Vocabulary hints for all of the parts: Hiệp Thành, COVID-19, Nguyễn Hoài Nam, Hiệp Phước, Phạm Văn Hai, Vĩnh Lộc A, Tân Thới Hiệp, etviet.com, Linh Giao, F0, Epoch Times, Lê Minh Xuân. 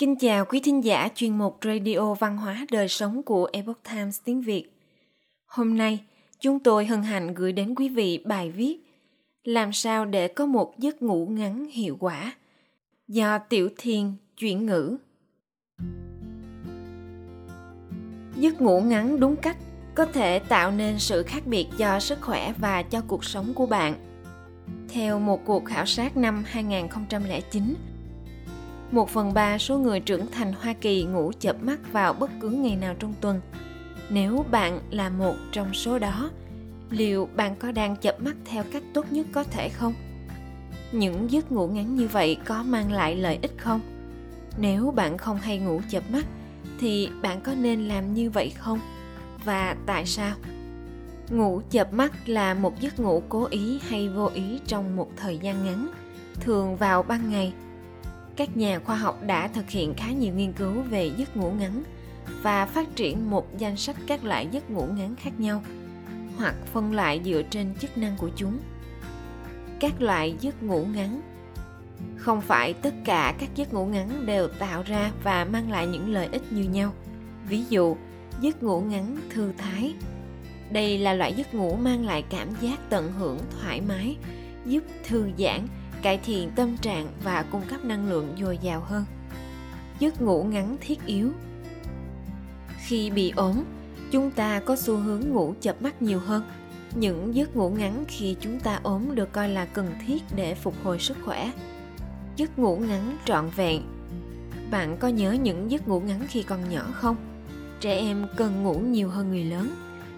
Kính chào quý thính giả chuyên mục Radio Văn hóa Đời Sống của Epoch Times tiếng Việt. Hôm nay, chúng tôi hân hạnh gửi đến quý vị bài viết Làm sao để có một giấc ngủ ngắn hiệu quả do Tiểu Thiên chuyển ngữ. Giấc ngủ ngắn đúng cách có thể tạo nên sự khác biệt cho sức khỏe và cho cuộc sống của bạn. Theo một cuộc khảo sát năm 2009, 1/3 số người trưởng thành Hoa Kỳ ngủ chợp mắt vào bất cứ ngày nào trong tuần. Nếu bạn là một trong số đó, liệu bạn có đang chợp mắt theo cách tốt nhất có thể không? Những giấc ngủ ngắn như vậy có mang lại lợi ích không? Nếu bạn không hay ngủ chợp mắt, thì bạn có nên làm như vậy không? Và tại sao? Ngủ chợp mắt là một giấc ngủ cố ý hay vô ý trong một thời gian ngắn, thường vào ban ngày. Các nhà khoa học đã thực hiện khá nhiều nghiên cứu về giấc ngủ ngắn và phát triển một danh sách các loại giấc ngủ ngắn khác nhau hoặc phân loại dựa trên chức năng của chúng. Các loại giấc ngủ ngắn. Không phải tất cả các giấc ngủ ngắn đều tạo ra và mang lại những lợi ích như nhau. Ví dụ, giấc ngủ ngắn thư thái. Đây là loại giấc ngủ mang lại cảm giác tận hưởng thoải mái, giúp thư giãn, cải thiện tâm trạng và cung cấp năng lượng dồi dào hơn. Giấc ngủ ngắn thiết yếu. Khi bị ốm, chúng ta có xu hướng ngủ chợp mắt nhiều hơn. Những giấc ngủ ngắn khi chúng ta ốm được coi là cần thiết để phục hồi sức khỏe. Giấc ngủ ngắn trọn vẹn. Bạn có nhớ những giấc ngủ ngắn khi còn nhỏ không? Trẻ em cần ngủ nhiều hơn người lớn.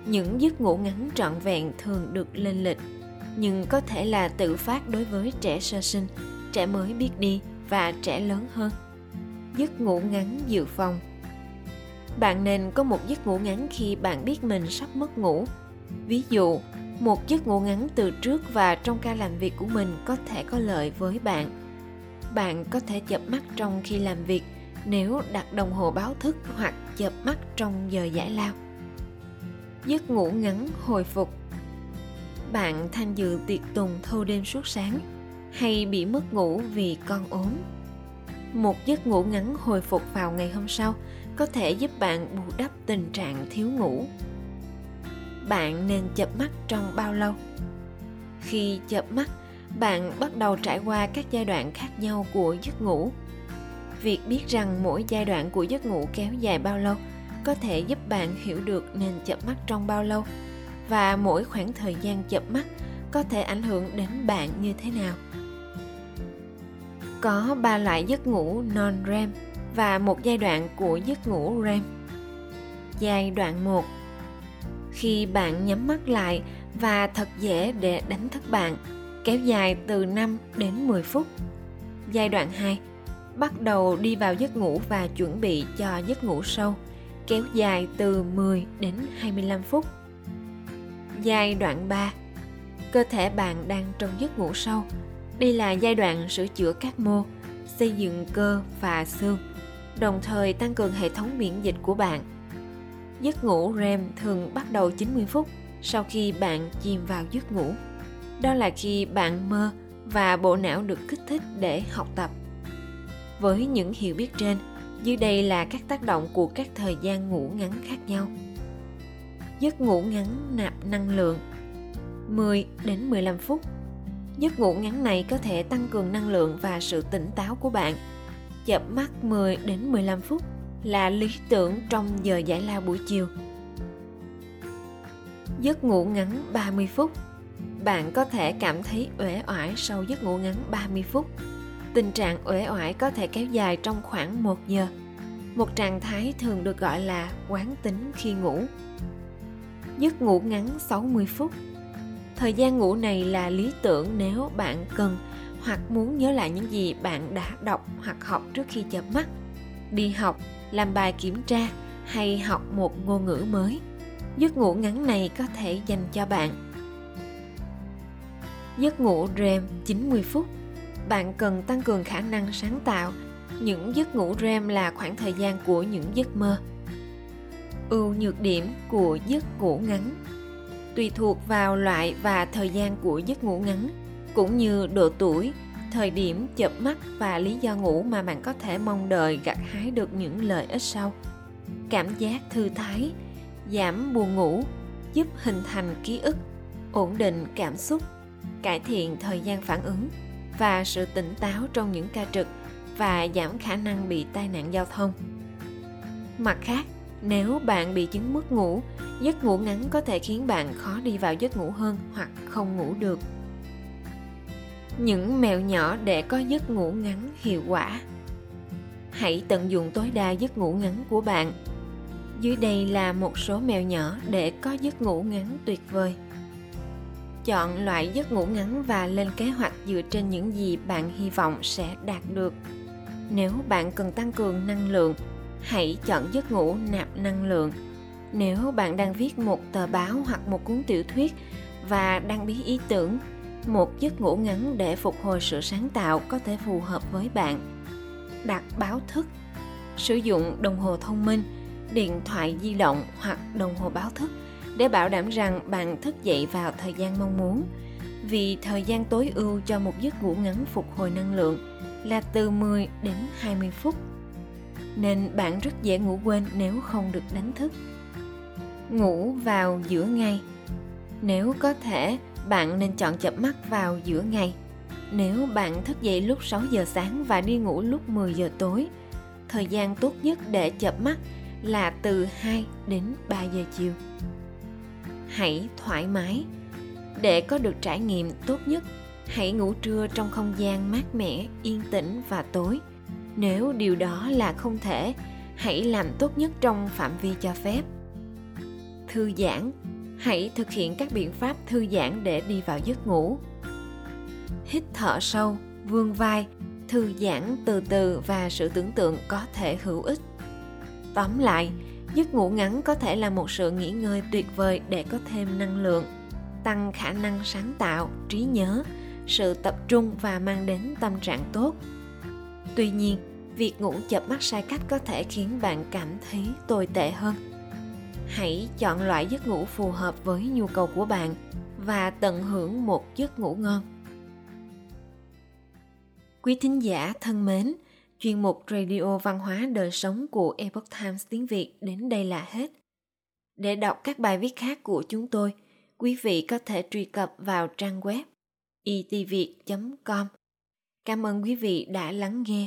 Những giấc ngủ ngắn trọn vẹn thường được lên lịch, nhưng có thể là tự phát đối với trẻ sơ sinh, trẻ mới biết đi và trẻ lớn hơn. Giấc ngủ ngắn dự phòng. Bạn nên có một giấc ngủ ngắn khi bạn biết mình sắp mất ngủ. Ví dụ, một giấc ngủ ngắn từ trước và trong ca làm việc của mình có thể có lợi với bạn. Bạn có thể chợp mắt trong khi làm việc nếu đặt đồng hồ báo thức hoặc chợp mắt trong giờ giải lao. Giấc ngủ ngắn hồi phục. Bạn tham dự tiệc tùng thâu đêm suốt sáng hay bị mất ngủ vì con ốm. Một giấc ngủ ngắn hồi phục vào ngày hôm sau có thể giúp bạn bù đắp tình trạng thiếu ngủ. Bạn nên chợp mắt trong bao lâu? Khi chợp mắt, bạn bắt đầu trải qua các giai đoạn khác nhau của giấc ngủ. Việc biết rằng mỗi giai đoạn của giấc ngủ kéo dài bao lâu có thể giúp bạn hiểu được nên chợp mắt trong bao lâu. Và mỗi khoảng thời gian chợp mắt có thể ảnh hưởng đến bạn như thế nào. Có 3 loại giấc ngủ non-REM và một giai đoạn của giấc ngủ REM. Giai đoạn 1. Khi bạn nhắm mắt lại và thật dễ để đánh thức bạn, kéo dài từ 5 đến 10 phút. Giai đoạn 2. Bắt đầu đi vào giấc ngủ và chuẩn bị cho giấc ngủ sâu, kéo dài từ 10 đến 25 phút. Giai đoạn 3. Cơ thể bạn đang trong giấc ngủ sâu. Đây là giai đoạn sửa chữa các mô, xây dựng cơ và xương, đồng thời tăng cường hệ thống miễn dịch của bạn. Giấc ngủ REM thường bắt đầu 90 phút sau khi bạn chìm vào giấc ngủ. Đó là khi bạn mơ và bộ não được kích thích để học tập. Với những hiểu biết trên, dưới đây là các tác động của các thời gian ngủ ngắn khác nhau. Giấc ngủ ngắn nạp năng lượng 10 đến 15 phút. Giấc ngủ ngắn này có thể tăng cường năng lượng và sự tỉnh táo của bạn. Chợp mắt 10 đến 15 phút là lý tưởng trong giờ giải lao buổi chiều. Giấc ngủ ngắn 30 phút. Bạn có thể cảm thấy uể oải sau giấc ngủ ngắn 30 phút. Tình trạng uể oải có thể kéo dài trong khoảng 1 giờ. Một trạng thái thường được gọi là quán tính khi ngủ. Giấc ngủ ngắn 60 phút. Thời gian ngủ này là lý tưởng nếu bạn cần hoặc muốn nhớ lại những gì bạn đã đọc hoặc học trước khi chợp mắt, đi học, làm bài kiểm tra hay học một ngôn ngữ mới. Giấc ngủ ngắn này có thể dành cho bạn. Giấc ngủ REM 90 phút. Bạn cần tăng cường khả năng sáng tạo. Những giấc ngủ REM là khoảng thời gian của những giấc mơ. Ưu nhược điểm của giấc ngủ ngắn. Tùy thuộc vào loại và thời gian của giấc ngủ ngắn, cũng như độ tuổi, thời điểm chợp mắt và lý do ngủ mà bạn có thể mong đợi gặt hái được những lợi ích sau: cảm giác thư thái, giảm buồn ngủ, giúp hình thành ký ức, ổn định cảm xúc, cải thiện thời gian phản ứng và sự tỉnh táo trong những ca trực, và giảm khả năng bị tai nạn giao thông. Mặt khác, nếu bạn bị chứng mất ngủ, giấc ngủ ngắn có thể khiến bạn khó đi vào giấc ngủ hơn hoặc không ngủ được. Những mẹo nhỏ để có giấc ngủ ngắn hiệu quả. Hãy tận dụng tối đa giấc ngủ ngắn của bạn. Dưới đây là một số mẹo nhỏ để có giấc ngủ ngắn tuyệt vời. Chọn loại giấc ngủ ngắn và lên kế hoạch dựa trên những gì bạn hy vọng sẽ đạt được. Nếu bạn cần tăng cường năng lượng, hãy chọn giấc ngủ nạp năng lượng. Nếu bạn đang viết một tờ báo hoặc một cuốn tiểu thuyết và đăng bí ý tưởng, một giấc ngủ ngắn để phục hồi sự sáng tạo có thể phù hợp với bạn. Đặt báo thức. Sử dụng đồng hồ thông minh, điện thoại di động hoặc đồng hồ báo thức để bảo đảm rằng bạn thức dậy vào thời gian mong muốn. Vì thời gian tối ưu cho một giấc ngủ ngắn phục hồi năng lượng là từ 10 đến 20 phút, nên bạn rất dễ ngủ quên nếu không được đánh thức. Ngủ vào giữa ngày. Nếu có thể, bạn nên chọn chợp mắt vào giữa ngày. Nếu bạn thức dậy lúc 6 giờ sáng và đi ngủ lúc 10 giờ tối, thời gian tốt nhất để chợp mắt là từ 2 đến 3 giờ chiều. Hãy thoải mái. Để có được trải nghiệm tốt nhất, hãy ngủ trưa trong không gian mát mẻ, yên tĩnh và tối. Nếu điều đó là không thể, hãy làm tốt nhất trong phạm vi cho phép. Thư giãn. Hãy thực hiện các biện pháp thư giãn để đi vào giấc ngủ. Hít thở sâu, vươn vai, thư giãn từ từ và sự tưởng tượng có thể hữu ích. Tóm lại, giấc ngủ ngắn có thể là một sự nghỉ ngơi tuyệt vời để có thêm năng lượng, tăng khả năng sáng tạo, trí nhớ, sự tập trung và mang đến tâm trạng tốt. Tuy nhiên, việc ngủ chợp mắt sai cách có thể khiến bạn cảm thấy tồi tệ hơn. Hãy chọn loại giấc ngủ phù hợp với nhu cầu của bạn và tận hưởng một giấc ngủ ngon. Quý thính giả thân mến, chuyên mục Radio Văn hóa Đời Sống của Epoch Times tiếng Việt đến đây là hết. Để đọc các bài viết khác của chúng tôi, quý vị có thể truy cập vào trang web etviet.com. Cảm ơn quý vị đã lắng nghe,